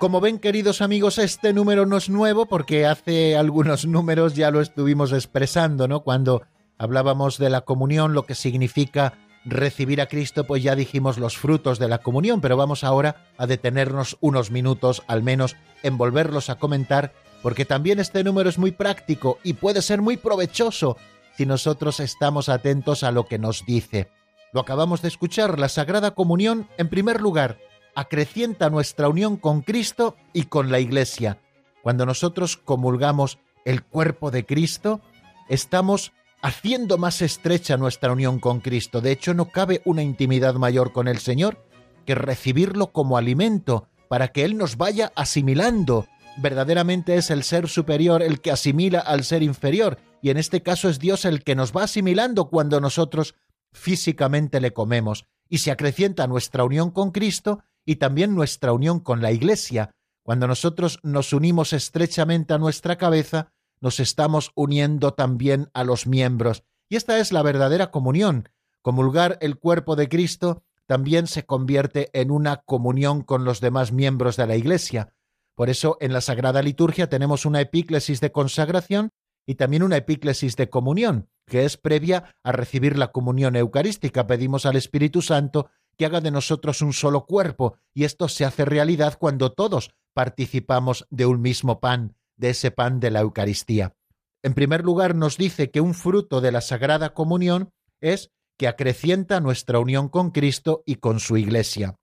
Como ven, queridos amigos, este número no es nuevo porque hace algunos números ya lo estuvimos expresando, ¿no? Cuando hablábamos de la comunión, lo que significa recibir a Cristo, pues ya dijimos los frutos de la comunión, pero vamos ahora a detenernos unos minutos, al menos, en volverlos a comentar, porque también este número es muy práctico y puede ser muy provechoso si nosotros estamos atentos a lo que nos dice. Lo acabamos de escuchar, la Sagrada Comunión, en primer lugar, acrecienta nuestra unión con Cristo y con la Iglesia. Cuando nosotros comulgamos el cuerpo de Cristo, estamos haciendo más estrecha nuestra unión con Cristo. De hecho, no cabe una intimidad mayor con el Señor que recibirlo como alimento para que Él nos vaya asimilando. Verdaderamente es el ser superior el que asimila al ser inferior, y en este caso es Dios el que nos va asimilando cuando nosotros físicamente le comemos. Y se acrecienta nuestra unión con Cristo y también nuestra unión con la Iglesia. Cuando nosotros nos unimos estrechamente a nuestra cabeza, nos estamos uniendo también a los miembros. Y esta es la verdadera comunión. Comulgar el cuerpo de Cristo también se convierte en una comunión con los demás miembros de la Iglesia. Por eso, en la Sagrada Liturgia tenemos una epíclesis de consagración y también una epíclesis de comunión, que es previa a recibir la comunión eucarística. Pedimos al Espíritu Santo que haga de nosotros un solo cuerpo, y esto se hace realidad cuando todos participamos de un mismo pan, de ese pan de la Eucaristía. En primer lugar, nos dice que un fruto de la Sagrada Comunión es que acrecienta nuestra unión con Cristo y con su Iglesia.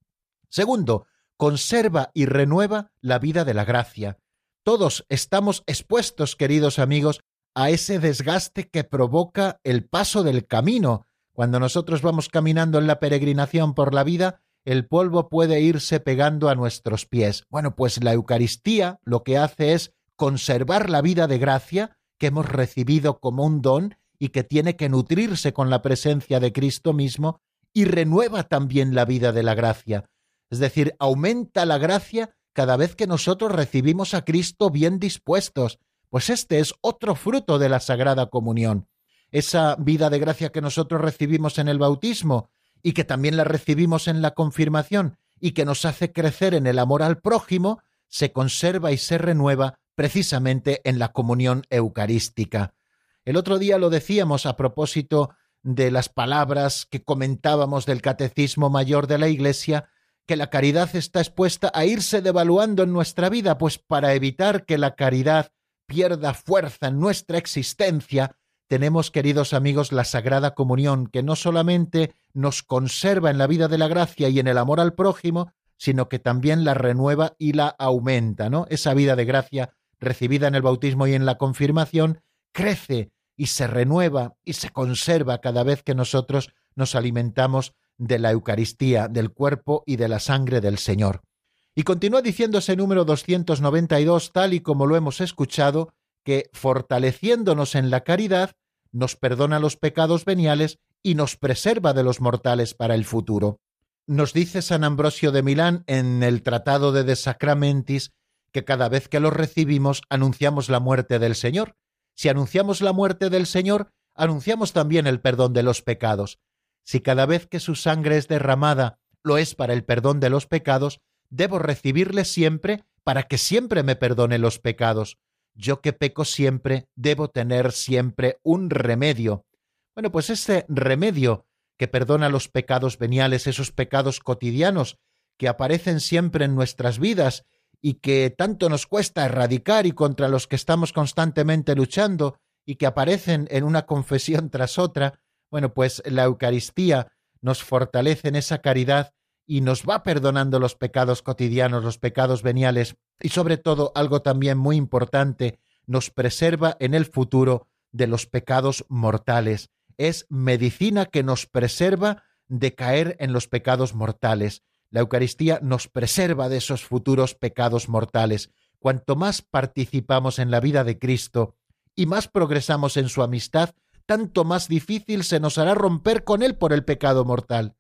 Segundo, conserva y renueva la vida de la gracia. Todos estamos expuestos, queridos amigos, a ese desgaste que provoca el paso del camino. Cuando nosotros vamos caminando en la peregrinación por la vida, el polvo puede irse pegando a nuestros pies. Bueno, pues la Eucaristía lo que hace es conservar la vida de gracia que hemos recibido como un don y que tiene que nutrirse con la presencia de Cristo mismo, y renueva también la vida de la gracia. Es decir, aumenta la gracia cada vez que nosotros recibimos a Cristo bien dispuestos. Pues este es otro fruto de la Sagrada Comunión. Esa vida de gracia que nosotros recibimos en el bautismo y que también la recibimos en la confirmación y que nos hace crecer en el amor al prójimo, se conserva y se renueva precisamente en la comunión eucarística. El otro día lo decíamos a propósito de las palabras que comentábamos del Catecismo Mayor de la Iglesia, que la caridad está expuesta a irse devaluando en nuestra vida, pues para evitar que la caridad pierda fuerza en nuestra existencia, tenemos, queridos amigos, la Sagrada Comunión, que no solamente nos conserva en la vida de la gracia y en el amor al prójimo, sino que también la renueva y la aumenta, ¿no? Esa vida de gracia recibida en el bautismo y en la confirmación crece y se renueva y se conserva cada vez que nosotros nos alimentamos de la Eucaristía, del cuerpo y de la sangre del Señor. Y continúa diciendo ese número 292, tal y como lo hemos escuchado, que fortaleciéndonos en la caridad, nos perdona los pecados veniales y nos preserva de los mortales para el futuro. Nos dice San Ambrosio de Milán en el Tratado de Sacramentis que cada vez que los recibimos anunciamos la muerte del Señor. Si anunciamos la muerte del Señor, anunciamos también el perdón de los pecados. Si cada vez que su sangre es derramada lo es para el perdón de los pecados, debo recibirle siempre para que siempre me perdone los pecados. Yo que peco siempre, debo tener siempre un remedio. Bueno, pues este remedio que perdona los pecados veniales, esos pecados cotidianos que aparecen siempre en nuestras vidas y que tanto nos cuesta erradicar y contra los que estamos constantemente luchando y que aparecen en una confesión tras otra. Bueno, pues la Eucaristía nos fortalece en esa caridad y nos va perdonando los pecados cotidianos, los pecados veniales y sobre todo, algo también muy importante, nos preserva en el futuro de los pecados mortales. Es medicina que nos preserva de caer en los pecados mortales. La Eucaristía nos preserva de esos futuros pecados mortales. Cuanto más participamos en la vida de Cristo y más progresamos en su amistad, tanto más difícil se nos hará romper con él por el pecado mortal.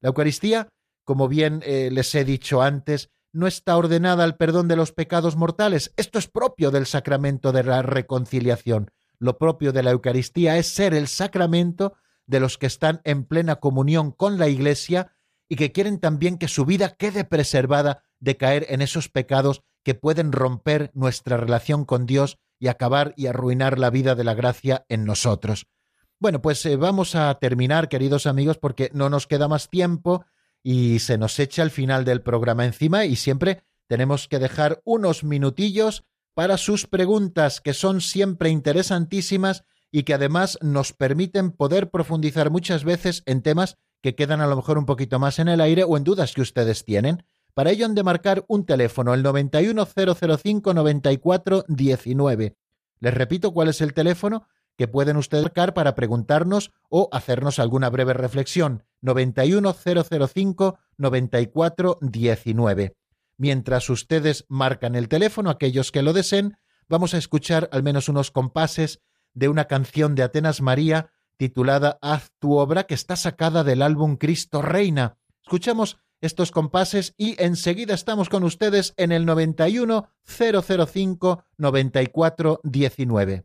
La Eucaristía, como bien les he dicho antes, no está ordenada al perdón de los pecados mortales. Esto es propio del sacramento de la reconciliación. Lo propio de la Eucaristía es ser el sacramento de los que están en plena comunión con la Iglesia y que quieren también que su vida quede preservada de caer en esos pecados que pueden romper nuestra relación con Dios y acabar y arruinar la vida de la gracia en nosotros. Bueno, pues vamos a terminar, queridos amigos, porque no nos queda más tiempo y se nos echa el final del programa encima y siempre tenemos que dejar unos minutillos para sus preguntas, que son siempre interesantísimas y que además nos permiten poder profundizar muchas veces en temas que quedan a lo mejor un poquito más en el aire o en dudas que ustedes tienen. Para ello han de marcar un teléfono, el 910059419. Les repito cuál es el teléfono que pueden ustedes marcar para preguntarnos o hacernos alguna breve reflexión. 910059419. Mientras ustedes marcan el teléfono, aquellos que lo deseen, vamos a escuchar al menos unos compases de una canción de Atenas María titulada Haz tu obra, que está sacada del álbum Cristo Reina. Escuchamos estos compases y enseguida estamos con ustedes en el 910059419.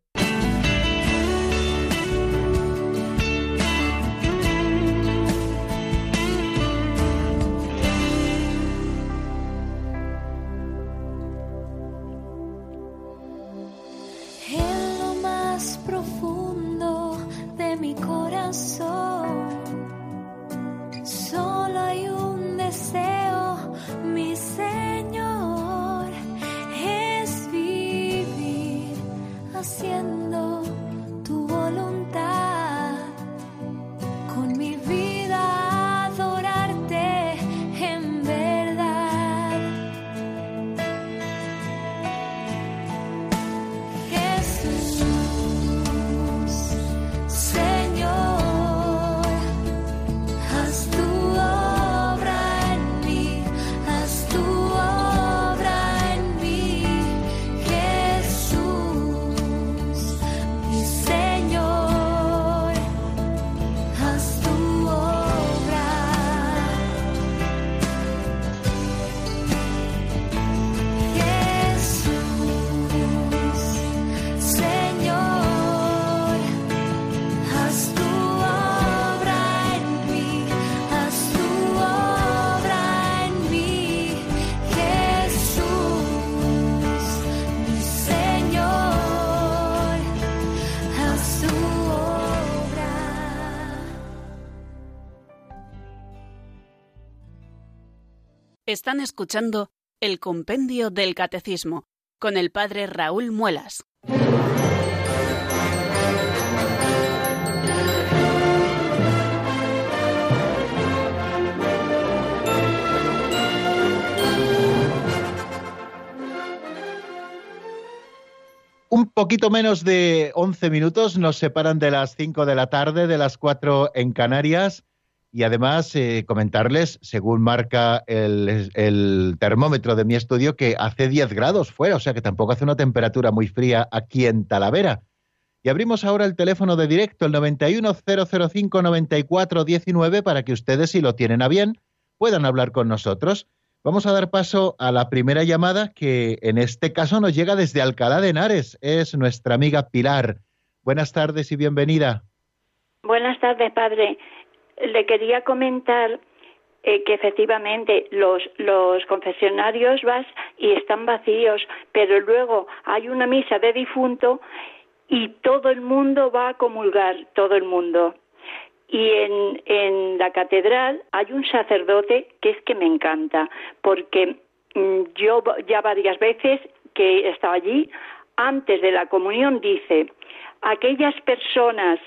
Están escuchando el Compendio del Catecismo con el padre Raúl Muelas. Un poquito menos de 11 minutos nos separan de las 5 de la tarde, de las 4 en Canarias. Y además comentarles, según marca el termómetro de mi estudio, que hace 10 grados fuera, o sea que tampoco hace una temperatura muy fría aquí en Talavera. Y abrimos ahora el teléfono de directo, el 910059419, para que ustedes, si lo tienen a bien, puedan hablar con nosotros. Vamos a dar paso a la primera llamada, que en este caso nos llega desde Alcalá de Henares. Es nuestra amiga Pilar. Buenas tardes y bienvenida. Buenas tardes, padre. Le quería comentar que efectivamente los confesionarios vas y están vacíos, pero luego hay una misa de difunto y todo el mundo va a comulgar, todo el mundo. Y en la catedral hay un sacerdote que es que me encanta, porque yo ya varias veces que he estado allí, antes de la comunión dice: aquellas personas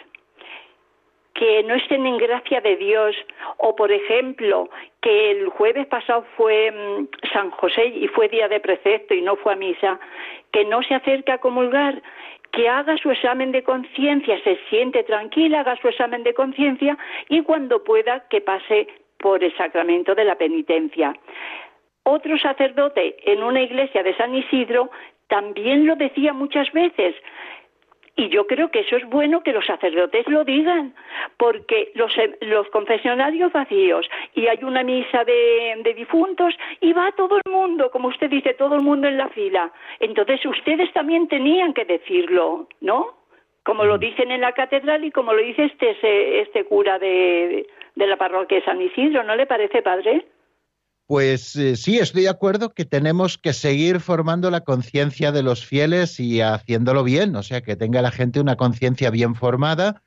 que no estén en gracia de Dios, o por ejemplo, que el jueves pasado fue San José y fue día de precepto y no fue a misa, que no se acerque a comulgar, que haga su examen de conciencia, se siente tranquila, haga su examen de conciencia y cuando pueda que pase por el sacramento de la penitencia. Otro sacerdote en una iglesia de San Isidro también lo decía muchas veces. Y yo creo que eso es bueno que los sacerdotes lo digan, porque los confesionarios vacíos y hay una misa de difuntos y va todo el mundo, como usted dice, todo el mundo en la fila. Entonces ustedes también tenían que decirlo, ¿no? Como lo dicen en la catedral y como lo dice este cura de la parroquia de San Isidro, ¿no le parece, padre? Pues sí, estoy de acuerdo que tenemos que seguir formando la conciencia de los fieles y haciéndolo bien, o sea, que tenga la gente una conciencia bien formada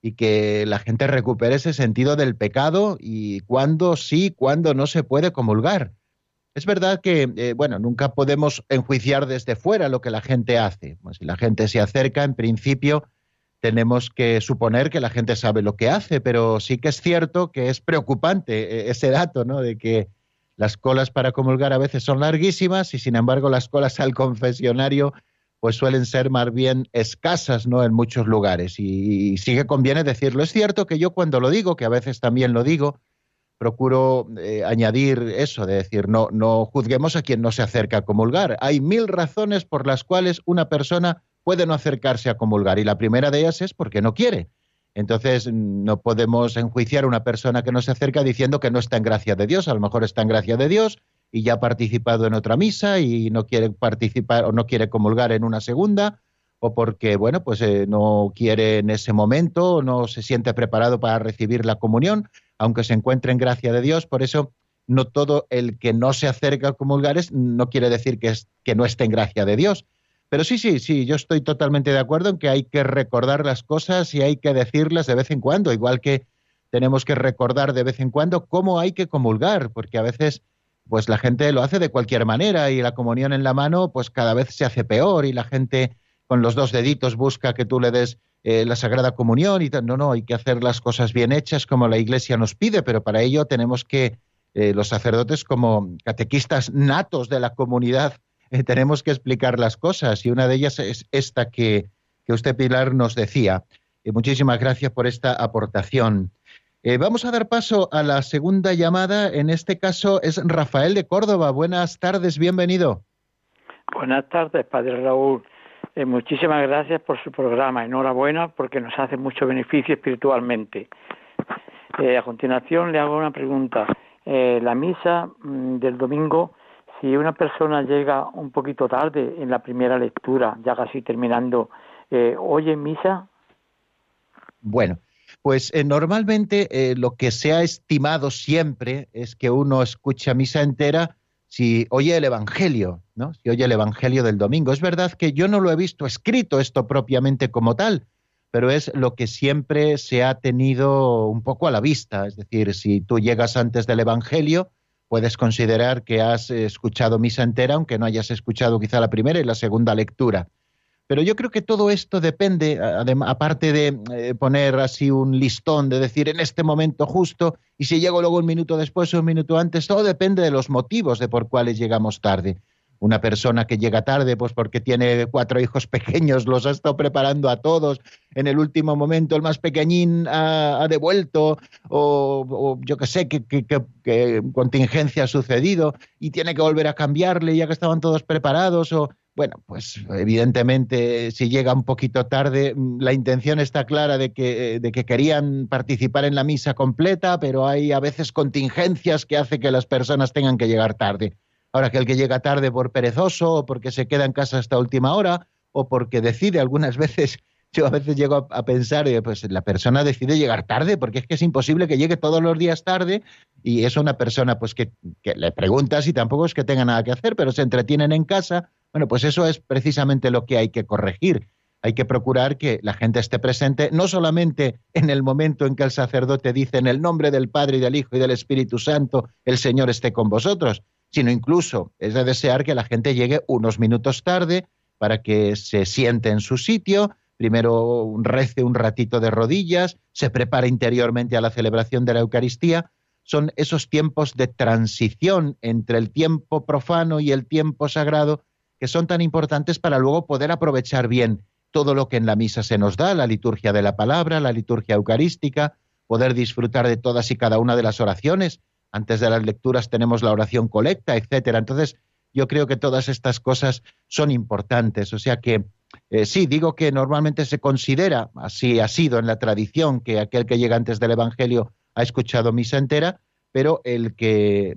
y que la gente recupere ese sentido del pecado y cuándo sí, cuándo no se puede comulgar. Es verdad que, nunca podemos enjuiciar desde fuera lo que la gente hace. Pues si la gente se acerca, en principio, tenemos que suponer que la gente sabe lo que hace, pero sí que es cierto que es preocupante ese dato, ¿no?, de que las colas para comulgar a veces son larguísimas y, sin embargo, las colas al confesionario pues suelen ser más bien escasas, ¿no?, en muchos lugares. Y sí que conviene decirlo. Es cierto que yo cuando lo digo, que a veces también lo digo, procuro añadir eso de decir no juzguemos a quien no se acerca a comulgar. Hay 1000 razones por las cuales una persona puede no acercarse a comulgar y la primera de ellas es porque no quiere. Entonces, no podemos enjuiciar a una persona que no se acerca diciendo que no está en gracia de Dios. A lo mejor está en gracia de Dios y ya ha participado en otra misa y no quiere participar o no quiere comulgar en una segunda, o porque, no quiere en ese momento, no se siente preparado para recibir la comunión, aunque se encuentre en gracia de Dios. Por eso, no todo el que no se acerca a comulgar no quiere decir que no esté en gracia de Dios. Pero sí, yo estoy totalmente de acuerdo en que hay que recordar las cosas y hay que decirlas de vez en cuando, igual que tenemos que recordar de vez en cuando cómo hay que comulgar, porque a veces pues la gente lo hace de cualquier manera y la comunión en la mano pues cada vez se hace peor y la gente con los 2 deditos busca que tú le des la Sagrada Comunión y tal. No, hay que hacer las cosas bien hechas como la Iglesia nos pide, pero para ello tenemos que, los sacerdotes como catequistas natos de la comunidad, tenemos que explicar las cosas y una de ellas es esta que usted, Pilar, nos decía. Muchísimas gracias por esta aportación. Vamos a dar paso a la segunda llamada. En este caso es Rafael de Córdoba. Buenas tardes, bienvenido. Buenas tardes, padre Raúl. Muchísimas gracias por su programa. Enhorabuena porque nos hace mucho beneficio espiritualmente. A continuación le hago una pregunta. La misa del domingo, si una persona llega un poquito tarde en la primera lectura, ya casi terminando, ¿oye misa? Bueno, pues normalmente lo que se ha estimado siempre es que uno escucha misa entera si oye el Evangelio, ¿no? Si oye el Evangelio del domingo. Es verdad que yo no lo he visto escrito esto propiamente como tal, pero es lo que siempre se ha tenido un poco a la vista. Es decir, si tú llegas antes del Evangelio, puedes considerar que has escuchado misa entera, aunque no hayas escuchado quizá la primera y la segunda lectura. Pero yo creo que todo esto depende, aparte de poner así un listón, de decir en este momento justo, y si llego luego un minuto después o un minuto antes, todo depende de los motivos de por cuáles llegamos tarde. Una persona que llega tarde, pues porque tiene 4 hijos pequeños, los ha estado preparando a todos, en el último momento el más pequeñín ha devuelto, o yo qué sé, qué contingencia ha sucedido, y tiene que volver a cambiarle ya que estaban todos preparados, o pues evidentemente si llega un poquito tarde, la intención está clara de que querían participar en la misa completa, pero hay a veces contingencias que hace que las personas tengan que llegar tarde. Ahora, que el que llega tarde por perezoso o porque se queda en casa hasta última hora o porque decide algunas veces, yo a veces llego a pensar, pues la persona decide llegar tarde porque es que es imposible que llegue todos los días tarde y es una persona pues que le preguntas y tampoco es que tenga nada que hacer, pero se entretienen en casa. Pues eso es precisamente lo que hay que corregir. Hay que procurar que la gente esté presente, no solamente en el momento en que el sacerdote dice en el nombre del Padre y del Hijo y del Espíritu Santo, el Señor esté con vosotros, sino incluso es de desear que la gente llegue unos minutos tarde para que se siente en su sitio, primero rece un ratito de rodillas, se prepara interiormente a la celebración de la Eucaristía. Son esos tiempos de transición entre el tiempo profano y el tiempo sagrado que son tan importantes para luego poder aprovechar bien todo lo que en la misa se nos da, la liturgia de la palabra, la liturgia eucarística, poder disfrutar de todas y cada una de las oraciones. Antes de las lecturas tenemos la oración colecta, etcétera. Entonces, yo creo que todas estas cosas son importantes. O sea que, sí, digo que normalmente se considera, así ha sido en la tradición, que aquel que llega antes del Evangelio ha escuchado misa entera, pero el que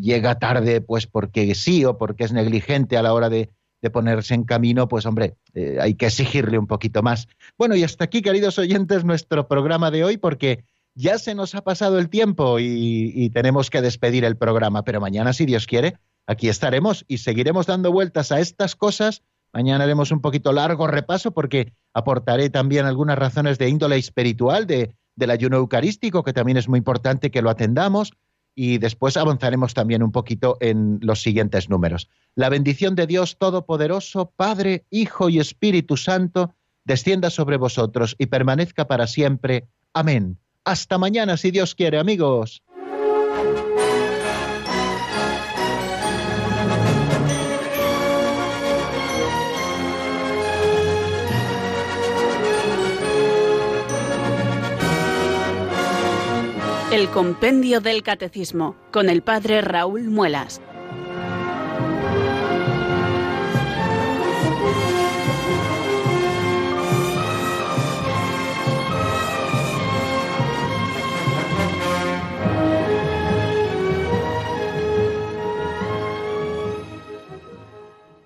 llega tarde pues porque sí o porque es negligente a la hora de ponerse en camino, pues hombre, hay que exigirle un poquito más. Bueno, y hasta aquí, queridos oyentes, nuestro programa de hoy, porque ya se nos ha pasado el tiempo y tenemos que despedir el programa, pero mañana, si Dios quiere, aquí estaremos y seguiremos dando vueltas a estas cosas. Mañana haremos un poquito largo repaso porque aportaré también algunas razones de índole espiritual del ayuno eucarístico, que también es muy importante que lo atendamos, y después avanzaremos también un poquito en los siguientes números. La bendición de Dios Todopoderoso, Padre, Hijo y Espíritu Santo, descienda sobre vosotros y permanezca para siempre. Amén. Hasta mañana, si Dios quiere, amigos. El Compendio del Catecismo, con el Padre Raúl Muelas.